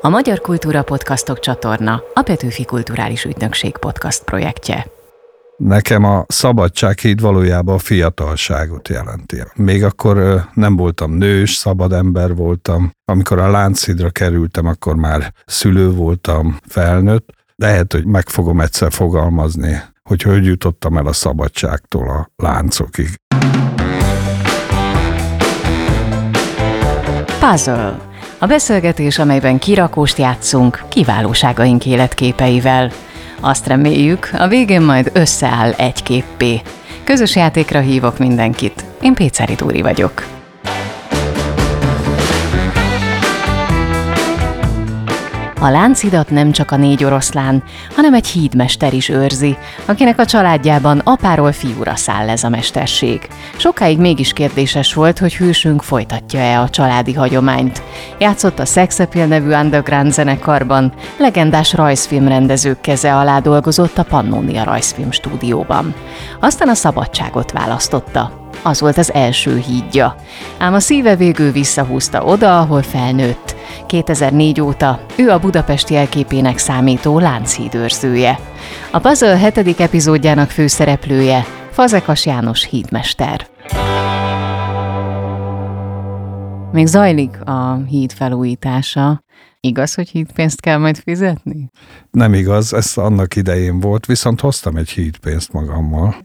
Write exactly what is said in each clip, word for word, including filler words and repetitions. A Magyar Kultúra Podcastok csatorna a Petőfi Kulturális Ügynökség podcast projektje. Nekem a szabadsághíd valójában a fiatalságot jelenti. Még akkor nem voltam nős, szabad ember voltam. Amikor a Lánchídra kerültem, akkor már szülő voltam, felnőtt. Lehet, hogy meg fogom egyszer fogalmazni, hogy hogy jutottam el a szabadságtól a láncokig. Puzzle. A beszélgetés, amelyben kirakóst játszunk kiválóságaink életképeivel. Azt reméljük, a végén majd összeáll egy képpé. Közös játékra hívok mindenkit. Én Péczeli Dóri vagyok. A Lánchidat nem csak a négy oroszlán, hanem egy hídmester is őrzi, akinek a családjában apáról fiúra száll ez a mesterség. Sokáig mégis kérdéses volt, hogy hősünk folytatja-e a családi hagyományt. Játszott a Sex Appeal nevű underground zenekarban, legendás rajzfilmrendezők keze alá dolgozott a Pannónia Rajzfilmstúdióban. Aztán a szabadságot választotta. Az volt az első hídja. Ám a szíve végül visszahúzta oda, ahol felnőtt. kétezer-négy óta ő a budapesti jelképének számító Lánchíd őrzője. A Puzzle hetedik epizódjának főszereplője, Fazekas János hídmester. Még zajlik a híd felújítása. Igaz, hogy hídpénzt kell majd fizetni? Nem igaz, ez annak idején volt, viszont hoztam egy hídpénzt magammal.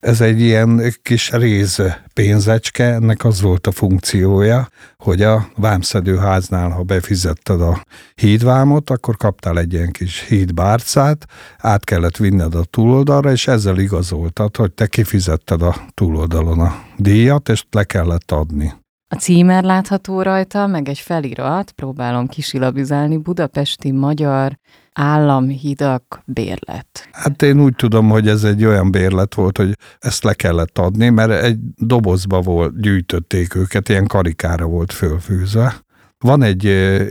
Ez egy ilyen kis rézpénzecske, ennek az volt a funkciója, hogy a vámszedőháznál, ha befizetted a hídvámot, akkor kaptál egy ilyen kis hídbárcát, át kellett vinned a túloldalra, és ezzel igazoltad, hogy te kifizetted a túloldalon a díjat, és le kellett adni. A címer látható rajta, meg egy felirat, próbálom kisilabizálni, budapesti magyar államhidak bérlet. Hát én úgy tudom, hogy ez egy olyan bérlet volt, hogy ezt le kellett adni, mert egy dobozba volt, gyűjtötték őket, ilyen karikára volt fölfűzve. Van egy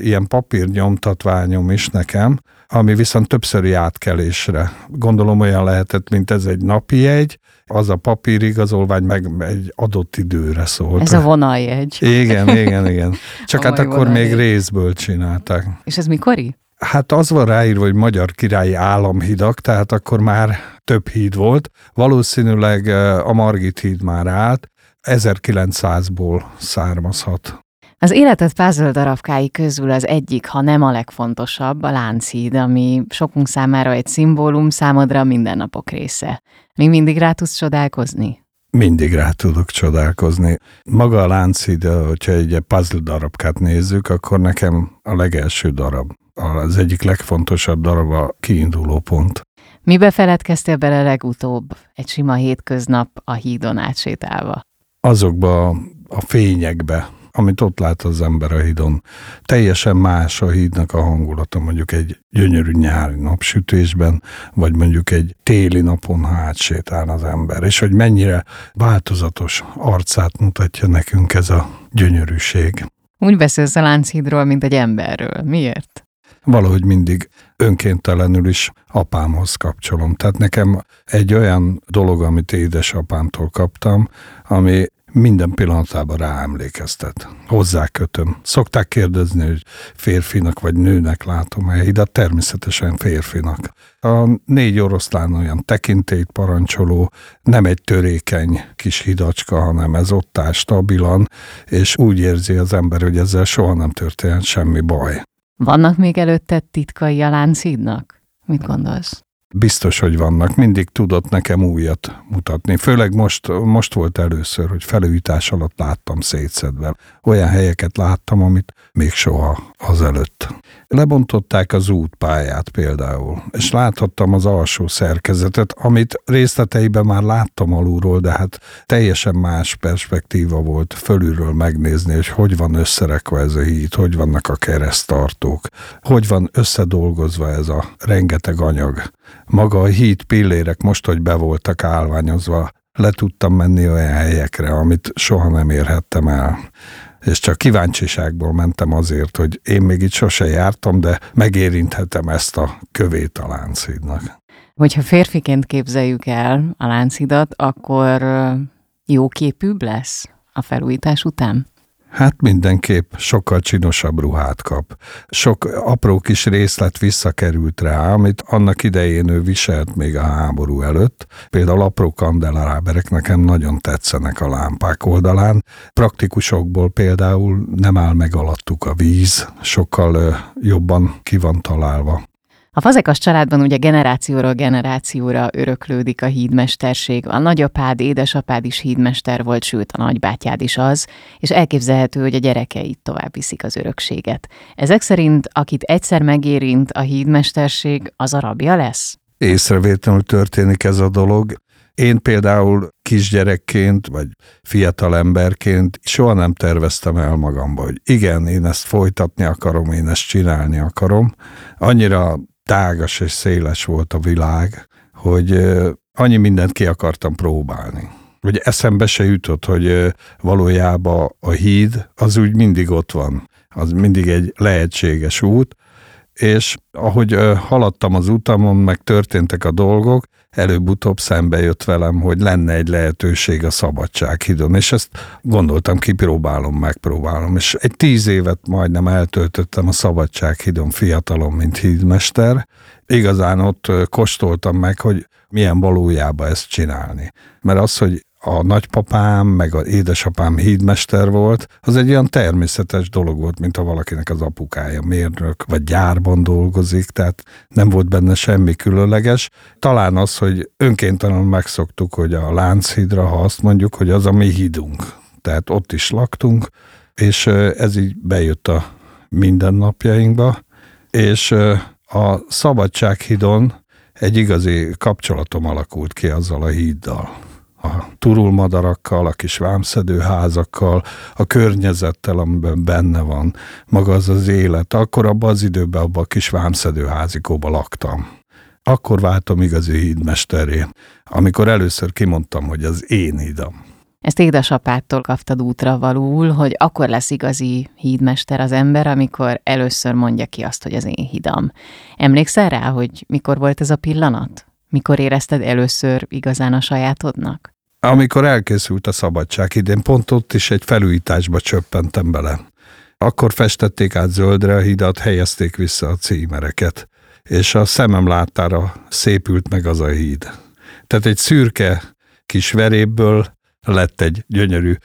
ilyen papírnyomtatványom is nekem, ami viszont többszöri átkelésre. Gondolom olyan lehetett, mint ez egy napi jegy, az a papírigazolvány meg egy adott időre szólt. Ez a vonaljegy. Igen, igen, igen. Csak hát akkor vonaljegy. Még részből csinálták. És ez mikori? Hát az van ráírva, hogy magyar királyi államhidak, tehát akkor már több híd volt. Valószínűleg a Margit híd már állt, ezerkilencszázból származhat. Az életet puzzle darabkái közül az egyik, ha nem a legfontosabb, a Lánchíd, ami sokunk számára egy szimbólum, számodra mindennapok része. Még mindig rá tudsz csodálkozni? Mindig rá tudok csodálkozni. Maga a Lánchíd, hogyha egy puzzle darabkát nézzük, akkor nekem a legelső darab, az egyik legfontosabb darab a kiinduló pont. Mibe feledkeztél bele legutóbb, egy sima hétköznap a hídon átsétálva? Azokba a fényekbe, amit ott lát az ember a hídon. Teljesen más a hídnak a hangulata, mondjuk egy gyönyörű nyári napsütésben, vagy mondjuk egy téli napon, ha átsétál az ember. És hogy mennyire változatos arcát mutatja nekünk ez a gyönyörűség. Úgy beszélsz a Lánchídról, mint egy emberről. Miért? Valahogy mindig önkéntelenül is apámhoz kapcsolom. Tehát nekem egy olyan dolog, amit édesapámtól kaptam, ami minden pillanatában ráemlékeztet. Hozzá kötöm. Szokták kérdezni, hogy férfinak vagy nőnek látom-e, de természetesen férfinak. A négy oroszlán olyan tekintélyt parancsoló, nem egy törékeny kis hidacska, hanem ez ott áll stabilan, és úgy érzi az ember, hogy ezzel soha nem történt semmi baj. Vannak még előtted titkai a Lánchídnak? Mit gondolsz? Biztos, hogy vannak. Mindig tudott nekem újat mutatni. Főleg most, most volt először, hogy felújítás alatt láttam szétszedve. Olyan helyeket láttam, amit még soha azelőtt. Lebontották az útpályát például, és láthattam az alsó szerkezetet, amit részleteiben már láttam alulról, de hát teljesen más perspektíva volt fölülről megnézni, hogy hogy van összerakva ez a híd, hogy vannak a kereszttartók, hogy van összedolgozva ez a rengeteg anyag. Maga a híd pillérek most, hogy be voltak állványozva, le tudtam menni olyan helyekre, amit soha nem érhettem el. És csak kíváncsiságból mentem azért, hogy én még itt sose jártam, de megérinthetem ezt a kövét a Lánchídnak. Hogyha férfiként képzeljük el a Lánchidat, akkor jóképűbb lesz a felújítás után? Hát mindenképp sokkal csinosabb ruhát kap. Sok apró kis részlet visszakerült rá, amit annak idején ő viselt még a háború előtt. Például apró kandelábereknek nekem nagyon tetszenek a lámpák oldalán. Praktikusokból például nem áll meg alattuk a víz, sokkal jobban ki van találva. A Fazekas családban ugye generációról generációra öröklődik a hídmesterség. A nagyapád, édesapád is hídmester volt, sőt a nagybátyád is az, és elképzelhető, hogy a gyerekei tovább viszik az örökséget. Ezek szerint, akit egyszer megérint a hídmesterség, az a rabja lesz? Észrevétlenül történik ez a dolog. Én például kisgyerekként, vagy fiatal emberként soha nem terveztem el magamba, hogy igen, én ezt folytatni akarom, én ezt csinálni akarom. Annyira tágas és széles volt a világ, hogy annyi mindent ki akartam próbálni. Hogy eszembe se jutott, hogy valójában a híd az úgy mindig ott van, az mindig egy lehetséges út, és ahogy haladtam az utamon, meg történtek a dolgok, előbb-utóbb szembe jött velem, hogy lenne egy lehetőség a Szabadsághidon, és ezt gondoltam, kipróbálom, megpróbálom. És egy tíz évet majdnem eltöltöttem a Szabadsághidon fiatalon, mint hídmester. Igazán ott kóstoltam meg, hogy milyen valójában ezt csinálni. Mert az, hogy a nagypapám, meg az édesapám hídmester volt, az egy olyan természetes dolog volt, mint ha valakinek az apukája mérnök, vagy gyárban dolgozik, tehát nem volt benne semmi különleges. Talán az, hogy önkéntelenül megszoktuk, hogy a Lánchídra, ha azt mondjuk, hogy az a mi hídunk. Tehát ott is laktunk, és ez így bejött a mindennapjainkba, és a Szabadsághidon egy igazi kapcsolatom alakult ki azzal a híddal. A turulmadarakkal, a kis vámszedőházakkal, a környezettel, amiben benne van maga az az élet. Akkor abban az időben abban a kis vámszedőházikóban laktam. Akkor váltam igazi hídmesterré, amikor először kimondtam, hogy az én hídam. Ezt édesapádtól kaptad útra valóul, hogy akkor lesz igazi hídmester az ember, amikor először mondja ki azt, hogy az én hídam. Emlékszel rá, hogy mikor volt ez a pillanat? Mikor érezted először igazán a sajátodnak? Amikor elkészült a Szabadsághíd, én pont ott is egy felújításba csöppentem bele. Akkor festették át zöldre a hidat, helyezték vissza a címereket, és a szemem láttára szépült meg az a híd. Tehát egy szürke kis verébből lett egy gyönyörű,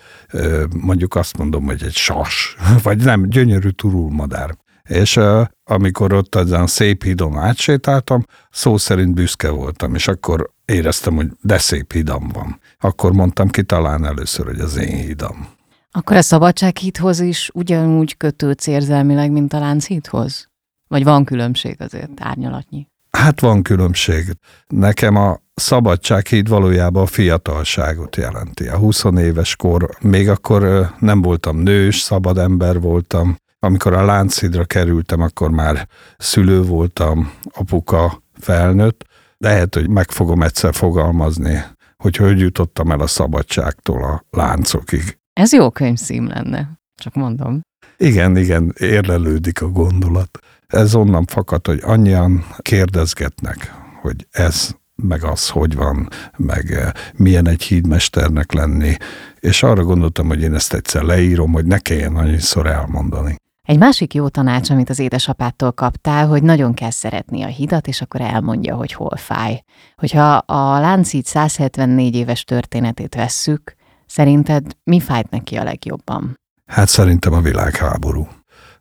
mondjuk azt mondom, hogy egy sas, vagy nem, gyönyörű turulmadár. És amikor ott azon szép hídon átsétáltam, szó szerint büszke voltam, és akkor éreztem, hogy de szép hídam van. Akkor mondtam ki talán először, hogy az én hídam. Akkor a Szabadsághídhoz is ugyanúgy kötődsz érzelmileg, mint a Lánchídhoz? Vagy van különbség azért, árnyalatnyi? Hát van különbség. Nekem a Szabadsághíd valójában a fiatalságot jelenti. A huszonéves kor, még akkor nem voltam nős, szabad ember voltam. Amikor a Lánchídra kerültem, akkor már szülő voltam, apuka, felnőtt. Lehet, hogy meg fogom egyszer fogalmazni, hogy hogy jutottam el a szabadságtól a láncokig. Ez jó könyvszím lenne, csak mondom. Igen, igen, érlelődik a gondolat. Ez onnan fakad, hogy annyian kérdezgetnek, hogy ez meg az, hogy van, meg milyen egy hídmesternek lenni. És arra gondoltam, hogy én ezt egyszer leírom, hogy ne kelljen annyiszor elmondani. Egy másik jó tanács, amit az édesapádtól kaptál, hogy nagyon kell szeretni a hidat, és akkor elmondja, hogy hol fáj. Hogyha a Lánchíd száz hetvennégy éves történetét vesszük, szerinted mi fájt neki a legjobban? Hát szerintem a világháború.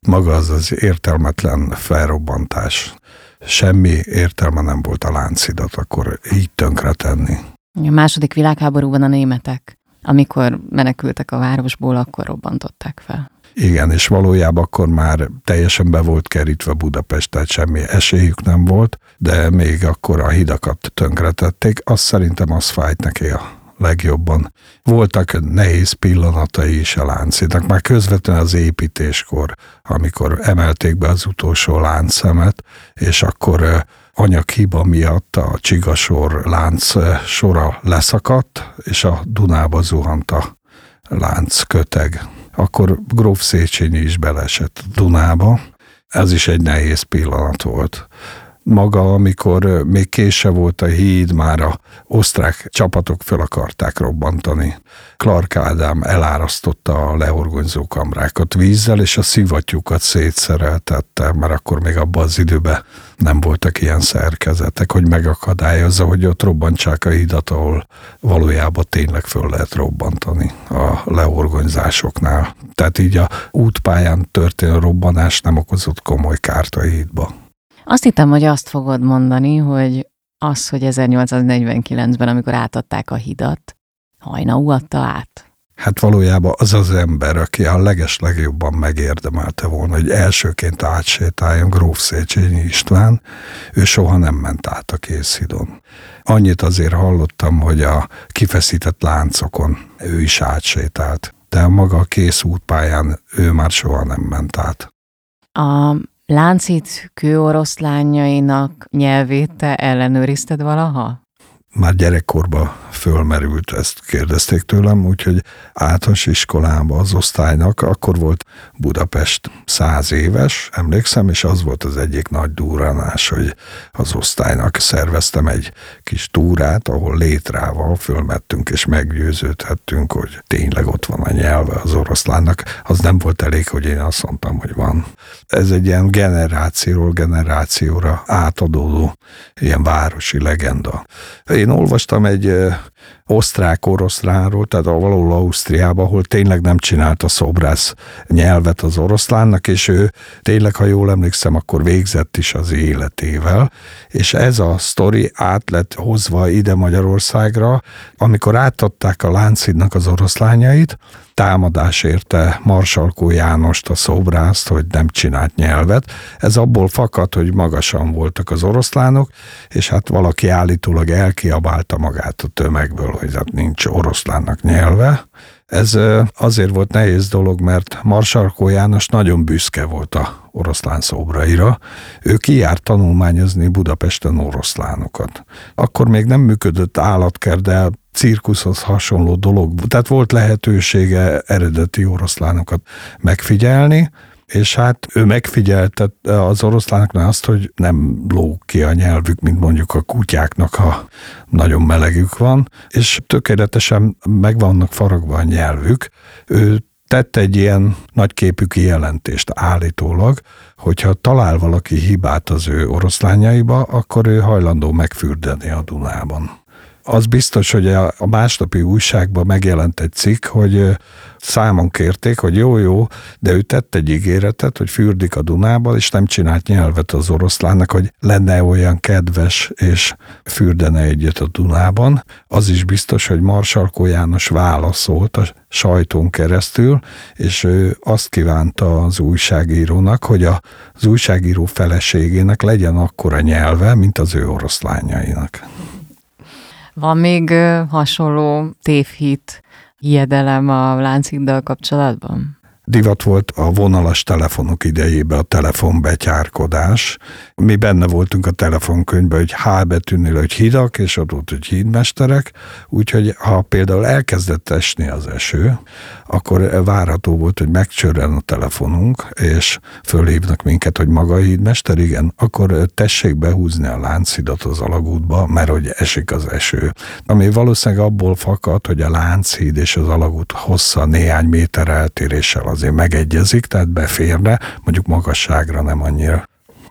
Maga az az értelmetlen felrobbantás. Semmi értelme nem volt a Lánchidat akkor így tönkretenni. A második világháborúban a németek, amikor menekültek a városból, akkor robbantották fel. Igen, és valójában akkor már teljesen be volt kerítve Budapest, tehát semmi esélyük nem volt, de még akkor a hidakat tönkretették. Azt szerintem az fájt neki a legjobban. Voltak nehéz pillanatai is a Lánchídnak, már közvetlenül az építéskor, amikor emelték be az utolsó láncszemet, és akkor anyaghiba miatt a csigasor lánc sora leszakadt, és a Dunába zuhant a láncköteg. Akkor Gróf Széchenyi is beleesett Dunába. Ez is egy nehéz pillanat volt. maga, amikor még késő volt a híd, már a osztrák csapatok föl akarták robbantani. Clark Ádám elárasztotta a lehorgonyzó kamrákat vízzel, és a szivattyúkat szétszereltette, mert akkor még abban az időben nem voltak ilyen szerkezetek, hogy megakadályozza, hogy ott robbantsák a hídat, ahol valójában tényleg föl lehet robbantani a lehorgonyzásoknál. Tehát így a útpályán történő robbanás nem okozott komoly kárt a hídba. Azt hittem, hogy azt fogod mondani, hogy az, hogy ezernyolcszáznegyvenkilencben, amikor átadták a hidat, Hajnau adta át. Hát valójában az az ember, aki a legeslegjobban megérdemelte volna, hogy elsőként átsétáljon, Gróf Széchenyi István, ő soha nem ment át a Kézhidon. Annyit azért hallottam, hogy a kifeszített láncokon ő is átsétált, de maga a Kéz útpályán ő már soha nem ment át. A... Lánchíd kőoroszlányainak nyelvét te ellenőrizted valaha? Már gyerekkorban fölmerült, ezt kérdezték tőlem, úgyhogy általános iskolában az osztálynak, akkor volt Budapest száz éves, emlékszem, és az volt az egyik nagy durranás, hogy az osztálynak szerveztem egy kis túrát, ahol létrával fölmettünk, és meggyőződhettünk, hogy tényleg ott van a nyelve az oroszlánnak. Az nem volt elég, hogy én azt mondtam, hogy van. Ez egy ilyen generációról generációra átadódó ilyen városi legenda. Én olvastam egy osztrák oroszlánról, tehát valahol Ausztriában, ahol tényleg nem csinálta szobrász nyelvet az oroszlánnak, és ő tényleg, ha jól emlékszem, akkor végzett is az életével, és ez a sztori át lett hozva ide Magyarországra, amikor átadták a Lánchídnak az oroszlányait, támadás érte Marsalkó Jánost, a szobrászt, hogy nem csinált nyelvet. Ez abból fakad, hogy magasan voltak az oroszlánok, és hát valaki állítólag elkiabálta magát a tömegből, hogy hát nincs oroszlánnak nyelve. Ez azért volt nehéz dolog, mert Marsalkó János nagyon büszke volt az oroszlán szobraira. Ő kijárt tanulmányozni Budapesten oroszlánokat. Akkor még nem működött állatkert, de cirkuszhoz hasonló dolog. Tehát volt lehetősége eredeti oroszlánokat megfigyelni, és hát ő megfigyelte az oroszlánoknál azt, hogy nem lóg ki a nyelvük, mint mondjuk a kutyáknak, ha nagyon melegük van, és tökéletesen meg vannak faragva a nyelvük. Ő tett egy ilyen nagyképű kijelentést állítólag, hogyha talál valaki hibát az ő oroszlányaiba, akkor ő hajlandó megfürdeni a Dunában. Az biztos, hogy a másnapi újságban megjelent egy cikk, hogy számon kérték, hogy jó-jó, de ő tett egy ígéretet, hogy fürdik a Dunában, és nem csinált nyelvet az oroszlánnak, hogy lenne olyan kedves, és fürdene egyet a Dunában. Az is biztos, hogy Marsalkó János válaszolt a sajtón keresztül, és ő azt kívánta az újságírónak, hogy az újságíró feleségének legyen akkora nyelve, mint az ő oroszlányainak. Van még hasonló tévhit, hiedelem a Lánchiddal kapcsolatban? Divat volt a vonalas telefonok idejében a telefonbetyárkodás. Mi benne voltunk a telefonkönyvben, hogy H betűnél, hogy hidak, és adott, hogy hídmesterek. Úgyhogy ha például elkezdett esni az eső, akkor várható volt, hogy megcsörren a telefonunk, és fölhívnak minket, hogy maga a hídmester, igen, akkor tessék behúzni a Lánchidat az alagútba, mert hogy esik az eső. Ami valószínűleg abból fakad, hogy a Lánchíd és az alagút hossza néhány méter eltéréssel azért megegyezik, tehát beférne, mondjuk magasságra nem annyira.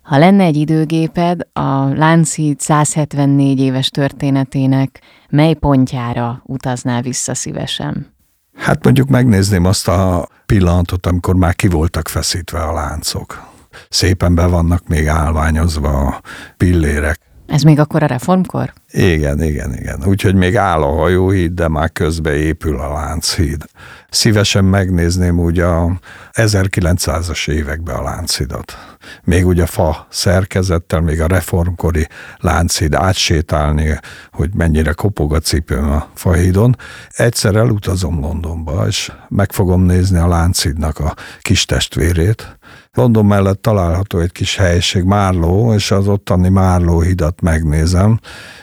Ha lenne egy időgéped, a Lánchíd száz hetvennégy éves történetének mely pontjára utaznál vissza szívesen? Hát mondjuk megnézném azt a pillanatot, amikor már ki voltak feszítve a láncok. Szépen be vannak még állványozva a pillérek. Ez még akkor a reformkor? Igen, igen, igen. Úgyhogy még áll a hajóhíd, de már közben épül a Lánchíd. Szívesen megnézném úgy a ezerkilencszázas években a Lánchidat. Még úgy a fa szerkezettel, még a reformkori Lánchíd, átsétálni, hogy mennyire kopog a cipőm a fahídon. Egyszer elutazom Londonba, és meg fogom nézni a Lánchídnak a kis testvérét. London mellett található egy kis helyiség, Marlow, és az ottani Marlow hidat megnézem.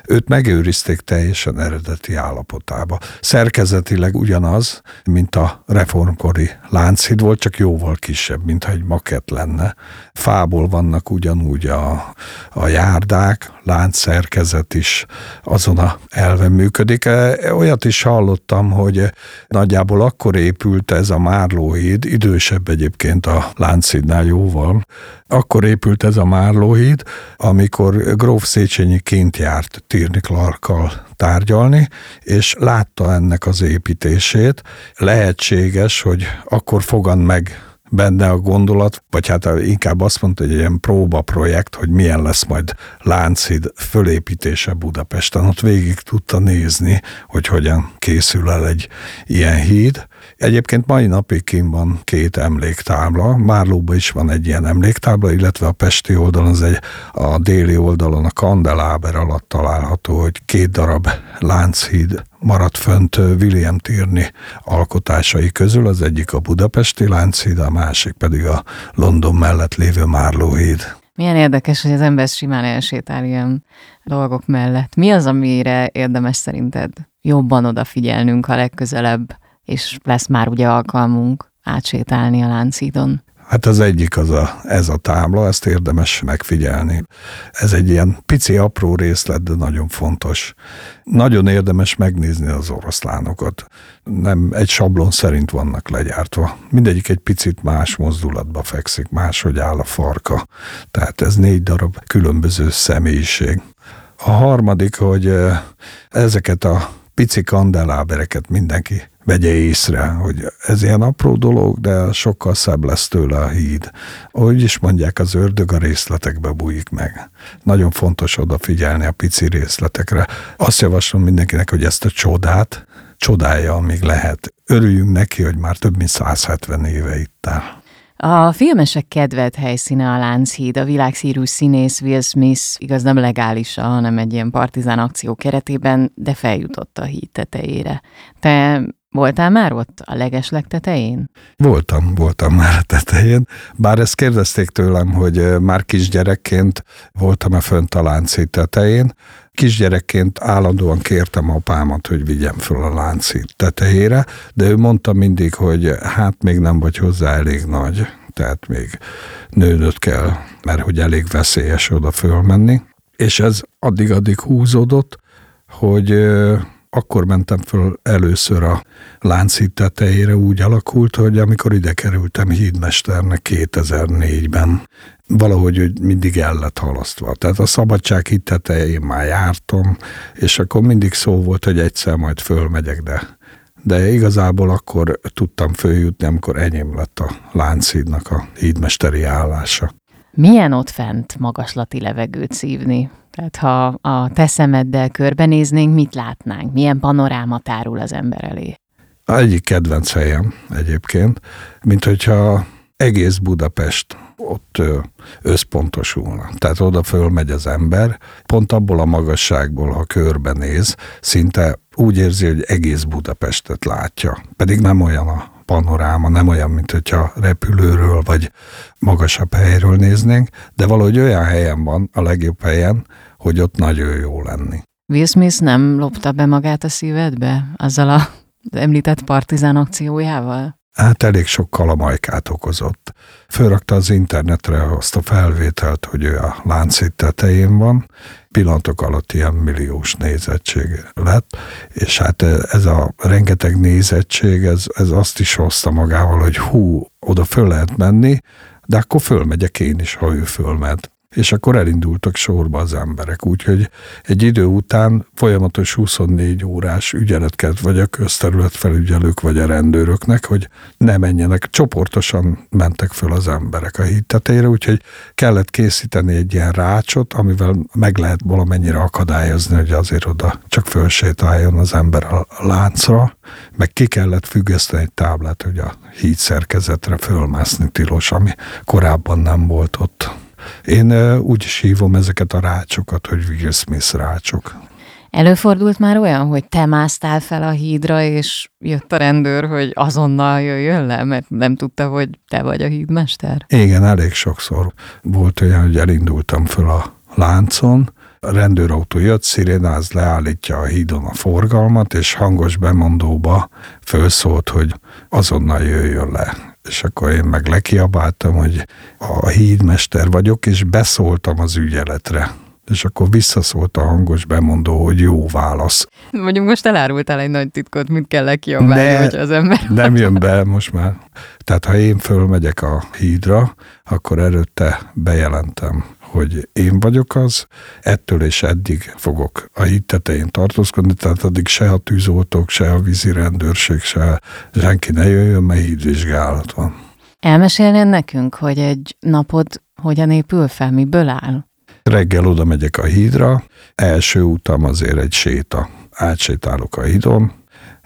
Őt megőrizték teljesen eredeti állapotába. Szerkezetileg ugyanaz, mint a a reformkori Lánchíd volt, csak jóval kisebb, mintha egy makett lenne. Fából vannak ugyanúgy a, a járdák, láncszerkezet is azon a elven működik. Olyat is hallottam, hogy nagyjából akkor épült ez a Marlow híd, idősebb egyébként a Lánchídnál jóval, akkor épült ez a Marlow híd, amikor Gróf Széchenyi kint járt Tierney Clarkkal tárgyalni, és látta ennek az építését. Lehetséges, hogy akkor fogan meg benne a gondolat, vagy hát inkább azt mondta, hogy egy ilyen próbaprojekt, hogy milyen lesz majd Lánchíd fölépítése Budapesten. Ott végig tudta nézni, hogy hogyan készül el egy ilyen híd. Egyébként mai napig kint van két emléktábla, Marlowban is van egy ilyen emléktábla, illetve a pesti oldalon, az egy, a déli oldalon a kandeláber alatt található, hogy két darab Lánchíd maradt fönt William Tierney alkotásai közül, az egyik a budapesti Lánchíd, a másik pedig a London mellett lévő Marlow híd. Milyen érdekes, hogy az ember simán elsétál ilyen dolgok mellett. Mi az, amire érdemes szerinted jobban odafigyelnünk, ha legközelebb és lesz már ugye alkalmunk átsétálni a Lánchídon? Hát az egyik az a, ez a tábla, ezt érdemes megfigyelni. Ez egy ilyen pici, apró részlet, de nagyon fontos. Nagyon érdemes megnézni az oroszlánokat. Nem egy sablon szerint vannak legyártva. Mindegyik egy picit más mozdulatba fekszik, máshogy áll a farka. Tehát ez négy darab különböző személyiség. A harmadik, hogy ezeket a pici kandelábereket mindenki vegye észre, hogy ez ilyen apró dolog, de sokkal szebb lesz tőle a híd. Úgy is mondják, az ördög a részletekbe bújik meg. Nagyon fontos odafigyelni a pici részletekre. Azt javaslom mindenkinek, hogy ezt a csodát csodálja, amíg lehet. Örüljünk neki, hogy már több mint száz hetven éve itt áll. A filmesek kedvelt helyszíne a Lánchíd, a világszírű színész Will Smith igaz nem legálisa, hanem egy ilyen partizán akció keretében, de feljutott a híd tetejére. Te voltál már ott a legesleg tetején? Voltam, voltam már a tetején. Bár ezt kérdezték tőlem, hogy már kisgyerekként voltam-e fönt a Lánchíd tetején. Kisgyerekként állandóan kértem apámat, hogy vigyem föl a Lánchíd tetejére, de ő mondta mindig, hogy hát még nem vagy hozzá elég nagy, tehát még nőnöd kell, mert hogy elég veszélyes oda fölmenni. És ez addig-addig húzódott, hogy... Akkor mentem föl először a Lánchíd tetejére, úgy alakult, hogy amikor ide kerültem hídmesternek kétezer-négyben, valahogy hogy mindig el lett halasztva. Tehát a Szabadság híd tetején már jártam, és akkor mindig szó volt, hogy egyszer majd fölmegyek, de, de igazából akkor tudtam följutni, amikor enyém lett a Lánchídnak a hídmesteri állása. Milyen ott fent magaslati levegőt szívni? Tehát ha a te szemeddel körbenéznénk, mit látnánk? Milyen panoráma tárul az ember elé? A egyik kedvenc helyem egyébként, mint hogyha egész Budapest ott összpontosulna. Tehát oda fölmegy az ember, pont abból a magasságból, ha körbenéz, szinte úgy érzi, hogy egész Budapestet látja. Pedig nem olyan a panoráma, nem olyan, mint hogyha repülőről vagy magasabb helyről néznénk, de valahogy olyan helyen van, a legjobb helyen, hogy ott nagyon jó lenni. Will Smith nem lopta be magát a szívedbe azzal az említett partizán akciójával? Hát elég sok kalamajkát okozott. Fölrakta az internetre azt a felvételt, hogy ő a Lánchíd tetején van, pillanatok alatt ilyen milliós nézettség lett, és hát ez a rengeteg nézettség, ez, ez azt is hozta magával, hogy hú, oda föl lehet menni, de akkor fölmegyek én is, ha ő fölment. És akkor elindultak sorba az emberek, úgyhogy egy idő után folyamatos huszonnégy órás ügyelet kellett vagy a közterületfelügyelők, vagy a rendőröknek, hogy ne menjenek, csoportosan mentek föl az emberek a híd tetejére, úgyhogy kellett készíteni egy ilyen rácsot, amivel meg lehet valamennyire akadályozni, hogy azért oda csak fölsétáljon az ember a láncra, meg ki kellett függeszteni egy táblát, hogy a híd szerkezetre fölmászni tilos, ami korábban nem volt ott. Én úgy is hívom ezeket a rácsokat, hogy Will Smith rácsok. Előfordult már olyan, hogy te másztál fel a hídra, és jött a rendőr, hogy azonnal jöjjön le, mert nem tudta, hogy te vagy a hídmester? Igen, elég sokszor volt olyan, hogy elindultam föl a láncon, A rendőrautó jött, szirénáz, leállítja a hídon a forgalmat, és hangos bemondóba felszólt, hogy azonnal jöjjön le. És akkor én meg lekiabáltam, hogy a hídmester vagyok, és beszóltam az ügyeletre. És akkor visszaszólt a hangos bemondó, hogy jó válasz. Mondjuk most elárultál egy nagy titkot, mit kell lekiabálni, hogy az ember... Nem jön be most már. Tehát ha én fölmegyek a hídra, akkor előtte bejelentem, hogy én vagyok az, ettől és eddig fogok a híd tetején tartózkodni, tehát addig se a tűzoltók, se a vízi rendőrség, se senki ne jöjjön, mert hídvizsgálat van. Elmesélnél nekünk, hogy egy napod hogyan épül fel, miből áll? Reggel oda megyek a hídra, első utam azért egy séta. Átsétálok a hídon,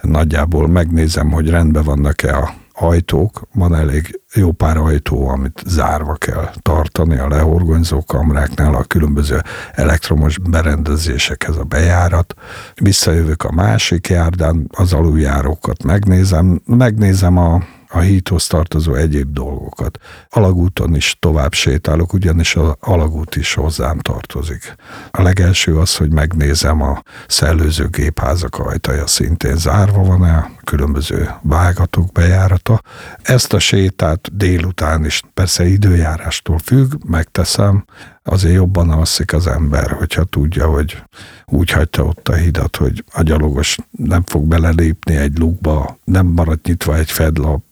nagyjából megnézem, hogy rendben vannak-e a ajtók, van elég jó pár ajtó, amit zárva kell tartani a lehorgonyzó kamráknál, a különböző elektromos berendezésekhez a bejárat. Visszajövök a másik járdán, az aluljárókat megnézem, megnézem a, a híthoz tartozó egyéb dolgokat. Alagúton is tovább sétálok, ugyanis az alagút is hozzám tartozik. A legelső az, hogy megnézem a szellőző gépházak ajtaja, szintén zárva van-e, különböző vágatok bejárata. Ezt a sétát délután is, persze időjárástól függ, megteszem, azért jobban alszik az ember, hogyha tudja, hogy úgy hagyta ott a hidat, hogy a gyalogos nem fog belelépni egy lukba, nem marad nyitva egy fedlap,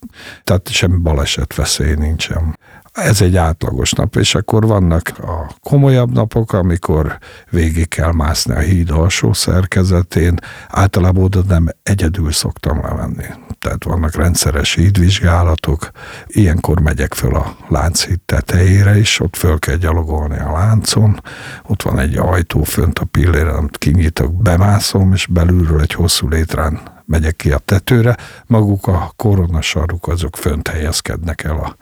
tehát semmi baleset veszély nincsen. Ez egy átlagos nap, és akkor vannak a komolyabb napok, amikor végig kell mászni a híd alsó szerkezetén. Általában oda nem egyedül szoktam lemenni. Tehát vannak rendszeres hídvizsgálatok. Ilyenkor megyek föl a Lánchíd tetejére is, ott föl kell gyalogolni a láncon. Ott van egy ajtó fönt a pillére, amit kinyitok, bemászom, és belülről egy hosszú létrán megyek ki a tetőre, maguk a koronasaruk azok fönt helyezkednek el a,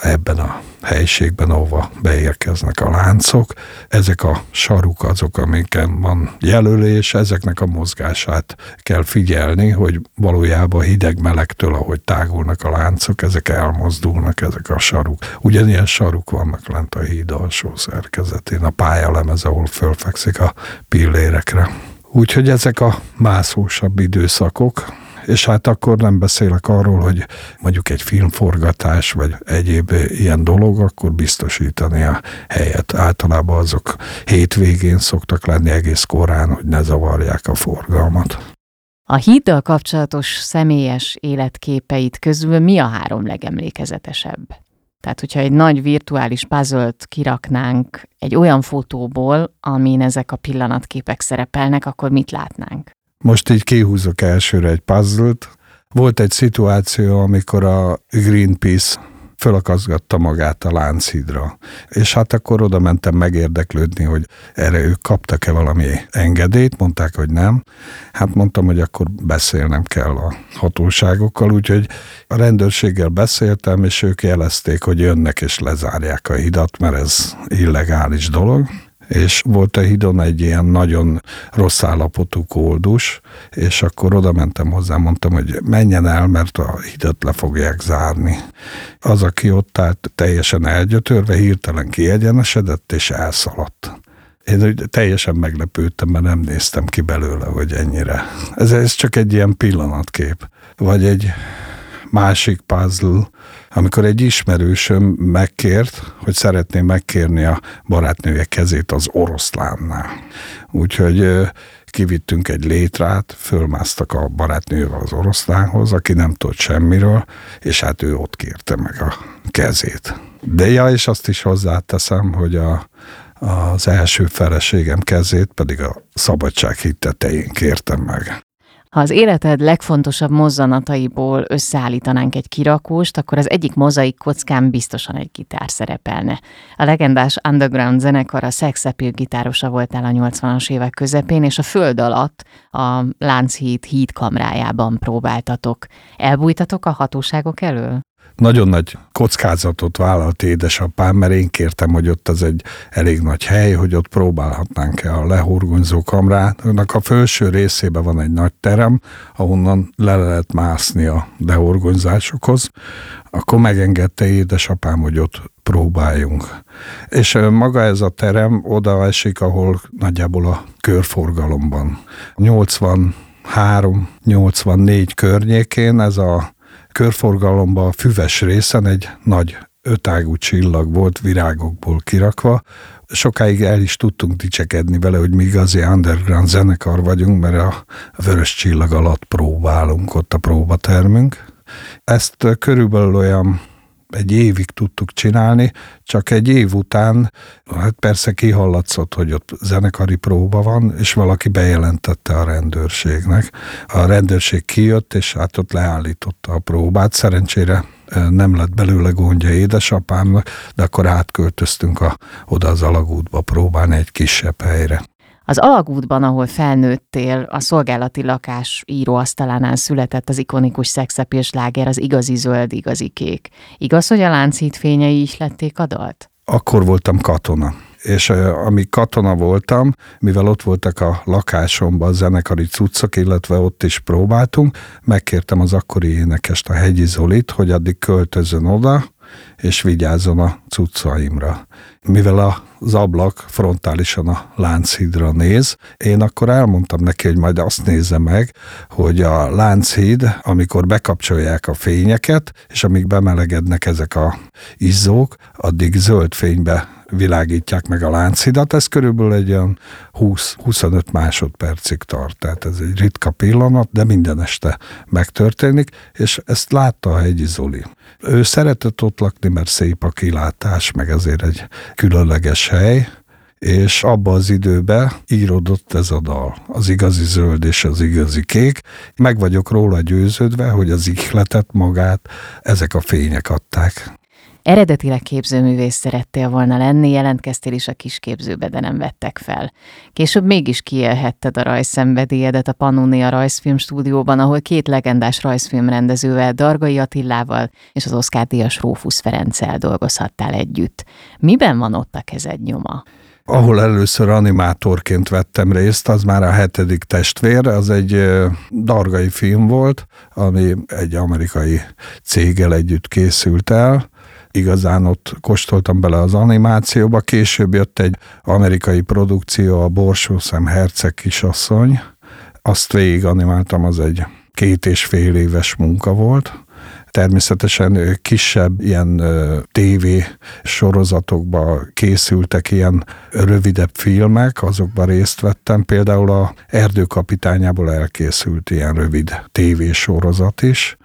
ebben a helyiségben, ahova beérkeznek a láncok. Ezek a saruk azok, amiken van jelölés, ezeknek a mozgását kell figyelni, hogy valójában hideg-melegtől, ahogy tágulnak a láncok, ezek elmozdulnak, ezek a saruk. Ugyanilyen saruk vannak lent a híd alsó szerkezetén, a pályalemez, ahol fölfekszik a pillérekre. Úgyhogy ezek a mászósabb időszakok, és hát akkor nem beszélek arról, hogy mondjuk egy filmforgatás, vagy egyéb ilyen dolog, akkor biztosítani a helyet. Általában azok hétvégén szoktak lenni egész korán, hogy ne zavarják a forgalmat. A híddal kapcsolatos személyes életképeit közül mi a három legemlékezetesebb? Tehát, hogyha egy nagy virtuális puzzle-t kiraknánk egy olyan fotóból, amin ezek a pillanatképek szerepelnek, akkor mit látnánk? Most így kihúzok elsőre egy puzzle-t. Volt egy szituáció, amikor a Greenpeace fölakaszgatta magát a Lánchídra, és hát akkor oda mentem megérdeklődni, hogy erre ők kaptak-e valami engedélyt, mondták, hogy nem. Hát mondtam, hogy akkor beszélnem kell a hatóságokkal, úgyhogy a rendőrséggel beszéltem, és ők jelezték, hogy jönnek és lezárják a hidat, mert ez illegális dolog. És volt a hídon egy ilyen nagyon rossz állapotú koldus, és akkor oda mentem hozzá, mondtam, hogy menjen el, mert a hidat le fogják zárni. Az, aki ott állt, teljesen elgyötörve, hirtelen kiegyenesedett, és elszaladt. Én teljesen meglepődtem, mert nem néztem ki belőle, hogy ennyire. Ez, ez csak egy ilyen pillanatkép. Vagy egy másik puzzle, amikor egy ismerősöm megkért, hogy szeretné megkérni a barátnője kezét az oroszlánnál. Úgyhogy kivittünk egy létrát, fölmásztak a barátnővel az oroszlánhoz, aki nem tudott semmiről, és hát ő ott kérte meg a kezét. De ja, és azt is hozzáteszem, hogy a, az első feleségem kezét pedig a Szabadság híd tetején kértem meg. Ha az életed legfontosabb mozzanataiból összeállítanánk egy kirakóst, akkor az egyik mozaik kockán biztosan egy gitár szerepelne. A legendás underground zenekar a Sex Appeal gitárosa voltál a nyolcvanas évek közepén, és a föld alatt a Lánchíd hídkamrájában próbáltatok. Elbújtatok a hatóságok elől? Nagyon nagy kockázatot vállalt édesapám, mert én kértem, hogy ott az egy elég nagy hely, hogy ott próbálhatnánk-e a lehorgonyzó kamrának. A felső részében van egy nagy terem, ahonnan le lehet mászni a lehorgonyzásokhoz. Akkor megengedte édesapám, hogy ott próbáljunk. És maga ez a terem oda esik, ahol nagyjából a körforgalomban. nyolcvanhárom nyolcvannégy környékén ez a körforgalomban a füves részen egy nagy ötágú csillag volt virágokból kirakva. Sokáig el is tudtunk dicsekedni vele, hogy mi igazi underground zenekar vagyunk, mert a vörös csillag alatt próbálunk, ott a próbatermünk. Ezt körülbelül olyan egy évig tudtuk csinálni, csak egy év után, hát persze kihallatszott, hogy ott zenekari próba van, és valaki bejelentette a rendőrségnek. A rendőrség kijött, és hát ott leállította a próbát. Szerencsére nem lett belőle gondja édesapámnak, de akkor átköltöztünk a, oda az alagútba próbálni egy kisebb helyre. Az alagútban, ahol felnőttél, a szolgálati lakás íróasztalánál született az ikonikus Sex Appeal sláger, az Igazi zöld, igazi kék. Igaz, hogy a Lánchíd fényei ihlették a dalt? Akkor voltam katona. És amíg katona voltam, mivel ott voltak a lakásomban a zenekari cuccok, illetve ott is próbáltunk, megkértem az akkori énekest, a Hegyi Zolit, hogy addig költözön oda, és vigyázzon a cuccaimra. Mivel az ablak frontálisan a Lánchídra néz, én akkor elmondtam neki, hogy majd azt nézze meg, hogy a Lánchíd, amikor bekapcsolják a fényeket, és amíg bemelegednek ezek a izzók, addig zöld fénybe világítják meg a Lánchidat, ez körülbelül egy olyan húsz-huszonöt másodpercig tart, tehát ez egy ritka pillanat, de minden este megtörténik, és ezt látta a Hegyi Zoli. Ő szeretett ott lakni, mert szép a kilátás, meg azért egy különleges hely, és abban az időben íródott ez a dal, az igazi zöld és az igazi kék. Meg vagyok róla győződve, hogy az ihletet magát ezek a fények adták. Eredetileg képzőművész szerettél volna lenni, jelentkeztél is a kisképzőbe, de nem vettek fel. Később mégis kiélhetted a rajzszenvedélyedet a Pannónia Rajzfilmstúdióban, ahol két legendás rajzfilmrendezővel, Dargai Attilával és az Oscar-díjas Rófusz Ferenccel dolgozhattál együtt. Miben van ott a kezed nyoma? Ahol először animátorként vettem részt, az már a hetedik testvér, az egy Dargai film volt, ami egy amerikai céggel együtt készült el. Igazán ott kóstoltam bele az animációba, később jött egy amerikai produkció, a Borsószem Herceg kisasszony, azt végig animáltam, az egy két és fél éves munka volt. Természetesen kisebb ilyen tévé sorozatokba készültek ilyen rövidebb filmek, azokban részt vettem, például a Erdőkapitányából elkészült ilyen rövid tévé sorozat is.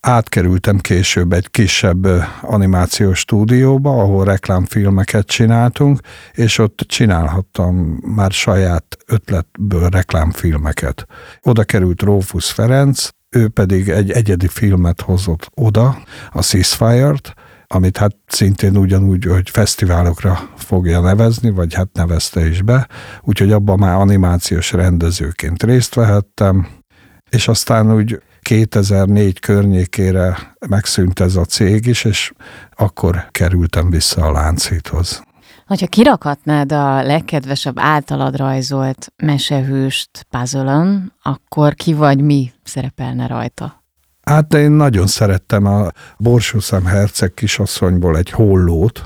Átkerültem később egy kisebb animációs stúdióba, ahol reklámfilmeket csináltunk, és ott csinálhattam már saját ötletből reklámfilmeket. Oda került Rófusz Ferenc, ő pedig egy egyedi filmet hozott oda, a Sisyphe-t, amit hát szintén ugyanúgy, hogy fesztiválokra fogja nevezni, vagy hát nevezte is be, úgyhogy abban már animációs rendezőként részt vehettem, és aztán úgy kétezer-négy környékére megszűnt ez a cég is, és akkor kerültem vissza a Lánchídhoz. Hogyha kirakatnád a legkedvesebb általad rajzolt mesehőst puzzle-on, akkor ki vagy mi szerepelne rajta? Hát én nagyon szerettem a Borsószem Herceg kisasszonyból egy hollót,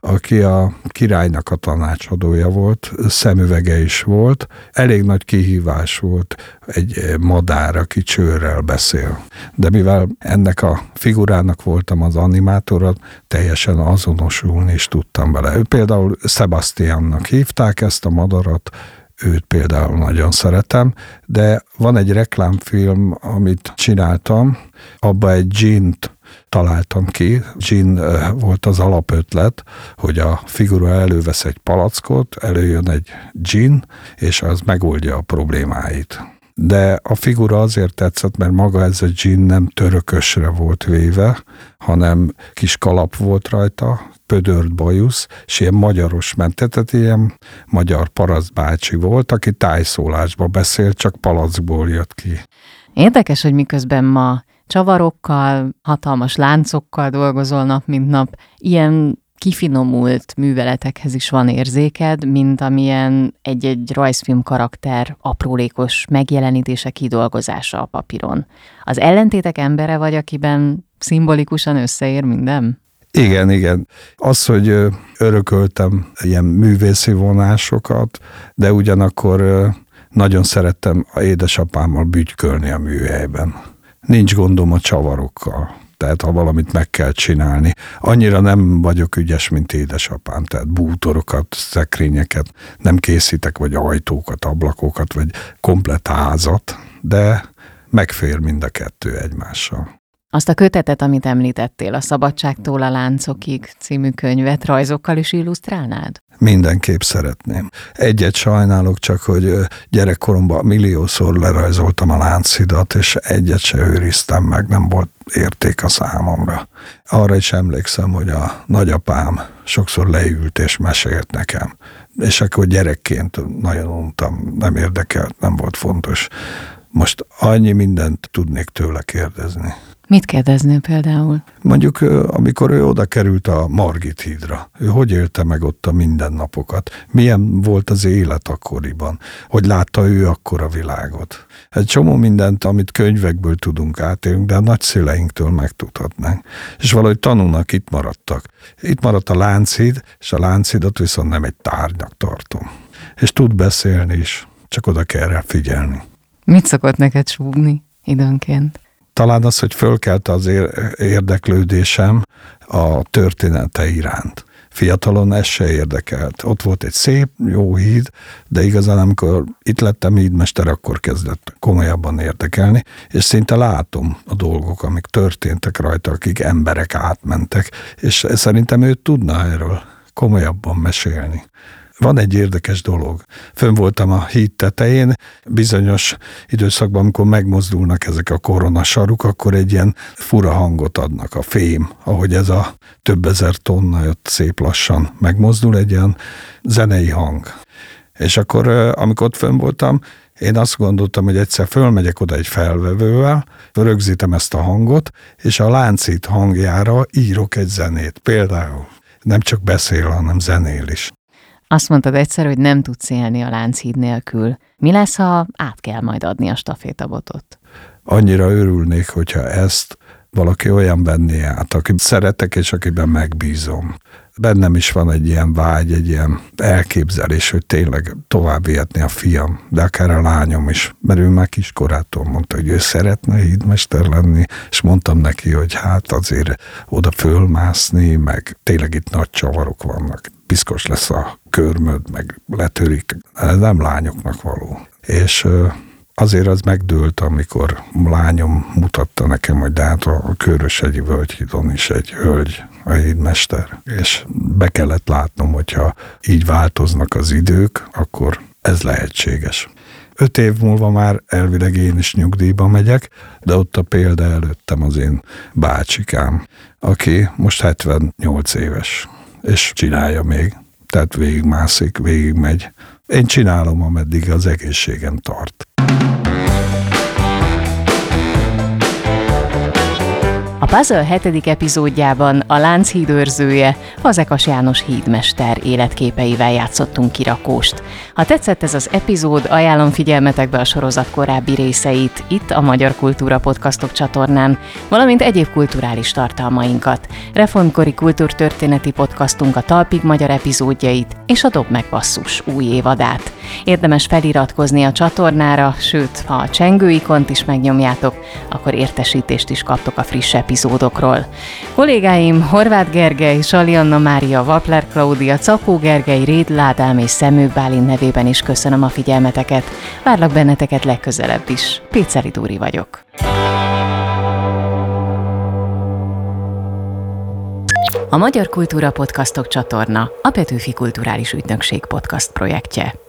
aki a királynak a tanácsadója volt, szemüvege is volt. Elég nagy kihívás volt egy madár, aki csőrrel beszél. De mivel ennek a figurának voltam az animátora, teljesen azonosulni is tudtam vele. Ő például Sebastiannak hívták ezt a madarat, őt például nagyon szeretem, de van egy reklámfilm, amit csináltam, abba egy dzsint találtam ki. Gin volt az alapötlet, hogy a figura elővesz egy palackot, előjön egy gin, és az megoldja a problémáit. De a figura azért tetszett, mert maga ez a gin nem törökösre volt véve, hanem kis kalap volt rajta, pödört bajusz, és ilyen magyaros mentetet, ilyen magyar parasztbácsi volt, aki tájszólásba beszélt, csak palackból jött ki. Érdekes, hogy miközben ma csavarokkal, hatalmas láncokkal dolgozol nap, mint nap. Ilyen kifinomult műveletekhez is van érzéked, mint amilyen egy-egy rajzfilm karakter aprólékos megjelenítése, kidolgozása a papíron. Az ellentétek embere vagy, akiben szimbolikusan összeér minden? Igen, igen. Az, hogy örököltem ilyen művészi vonásokat, de ugyanakkor nagyon szerettem édesapámmal bütykölni a műhelyben. Nincs gondom a csavarokkal, tehát ha valamit meg kell csinálni. Annyira nem vagyok ügyes, mint édesapám, tehát bútorokat, szekrényeket nem készítek, vagy ajtókat, ablakokat, vagy komplett házat, de megfér mind a kettő egymással. Azt a kötetet, amit említettél, a Szabadságtól a láncokig című könyvet rajzokkal is illusztrálnád? Mindenképp szeretném. Egyet sajnálok csak, hogy gyerekkoromban milliószor lerajzoltam a Lánchidat, és egyet se őriztem meg, nem volt érték a számomra. Arra is emlékszem, hogy a nagyapám sokszor leült és mesélt nekem. És akkor gyerekként nagyon untam, nem érdekelt, nem volt fontos. Most annyi mindent tudnék tőle kérdezni. Mit kérdeznő például? Mondjuk, amikor ő oda került a Margit hídra, ő hogy élte meg ott a mindennapokat? Milyen volt az élet akkoriban? Hogy látta ő akkor a világot? Egy csomó mindent, amit könyvekből tudunk átélni, de a nagyszüleinktől megtudhatnánk. És valahogy tanulnak, itt maradtak. Itt maradt a Lánchíd, és a Lánchidat viszont nem egy tárgynak tartom. És tud beszélni is, csak oda kell rá figyelni. Mit szokott neked súgni időnként? Talán az, hogy fölkelte az érdeklődésem a története iránt. Fiatalon ez se érdekelt. Ott volt egy szép, jó híd, de igazán amikor itt lettem hídmester, akkor kezdett komolyabban érdekelni, és szinte látom a dolgok, amik történtek rajta, akik emberek átmentek, és szerintem ő tudna erről komolyabban mesélni. Van egy érdekes dolog. Fönn voltam a híd tetején, bizonyos időszakban, amikor megmozdulnak ezek a koronasaruk, akkor egy ilyen fura hangot adnak, a fém, ahogy ez a több ezer tonna jött szép lassan megmozdul, egy ilyen zenei hang. És akkor, amikor ott fönn voltam, én azt gondoltam, hogy egyszer fölmegyek oda egy felvevővel, rögzítem ezt a hangot, és a Lánchíd hangjára írok egy zenét. Például nem csak beszél, hanem zenél is. Azt mondtad egyszer, hogy nem tudsz élni a Lánchíd nélkül. Mi lesz, ha át kell majd adni a stafétabotot? Annyira örülnék, hogyha ezt valaki olyan venné át, akit szeretek, és akiben megbízom. Bennem is van egy ilyen vágy, egy ilyen elképzelés, hogy tényleg tovább vihetni a fiam, de akár a lányom is, mert ő már kiskorától mondta, hogy ő szeretne hídmester lenni, és mondtam neki, hogy hát azért oda fölmászni, meg tényleg itt nagy csavarok vannak. Piszkos lesz a körmöd, meg letörik. Nem lányoknak való. És azért az megdőlt, amikor lányom mutatta nekem, hogy de hát a Köröshegyi Völgyhídon is egy hölgy, a hídmester. És be kellett látnom, hogyha így változnak az idők, akkor ez lehetséges. Öt év múlva már elvileg én is nyugdíjba megyek, de ott a példa előttem az én bácsikám, aki most hetvennyolc éves. És csinálja még, tehát végigmászik, végigmegy. Én csinálom, ameddig az egészségem tart. A PUZZLE hetedik epizódjában a Lánchíd őrzője, Fazekas János hídmester életképeivel játszottunk kirakóst. Ha tetszett ez az epizód, ajánlom figyelmetekbe a sorozat korábbi részeit itt a Magyar Kultúra Podcastok csatornán, valamint egyéb kulturális tartalmainkat, reformkori kultúrtörténeti podcastunk a Talpig Magyar epizódjait és a Dob meg basszus új évadát. Érdemes feliratkozni a csatornára, sőt, ha a csengőikont is megnyomjátok, akkor értesítést is kaptok a friss epizódokról. Kollégáim Horváth Gergely, Sali Anna Mária, Vaplár Klaudia, Cakó Gergely, Réd Ládám és Szemű Bálín nevében is köszönöm a figyelmeteket. Várlak benneteket legközelebb is. Péczeli Dóri vagyok. A Magyar Kultúra Podcastok csatorna a Petőfi Kulturális Ügynökség podcast projektje.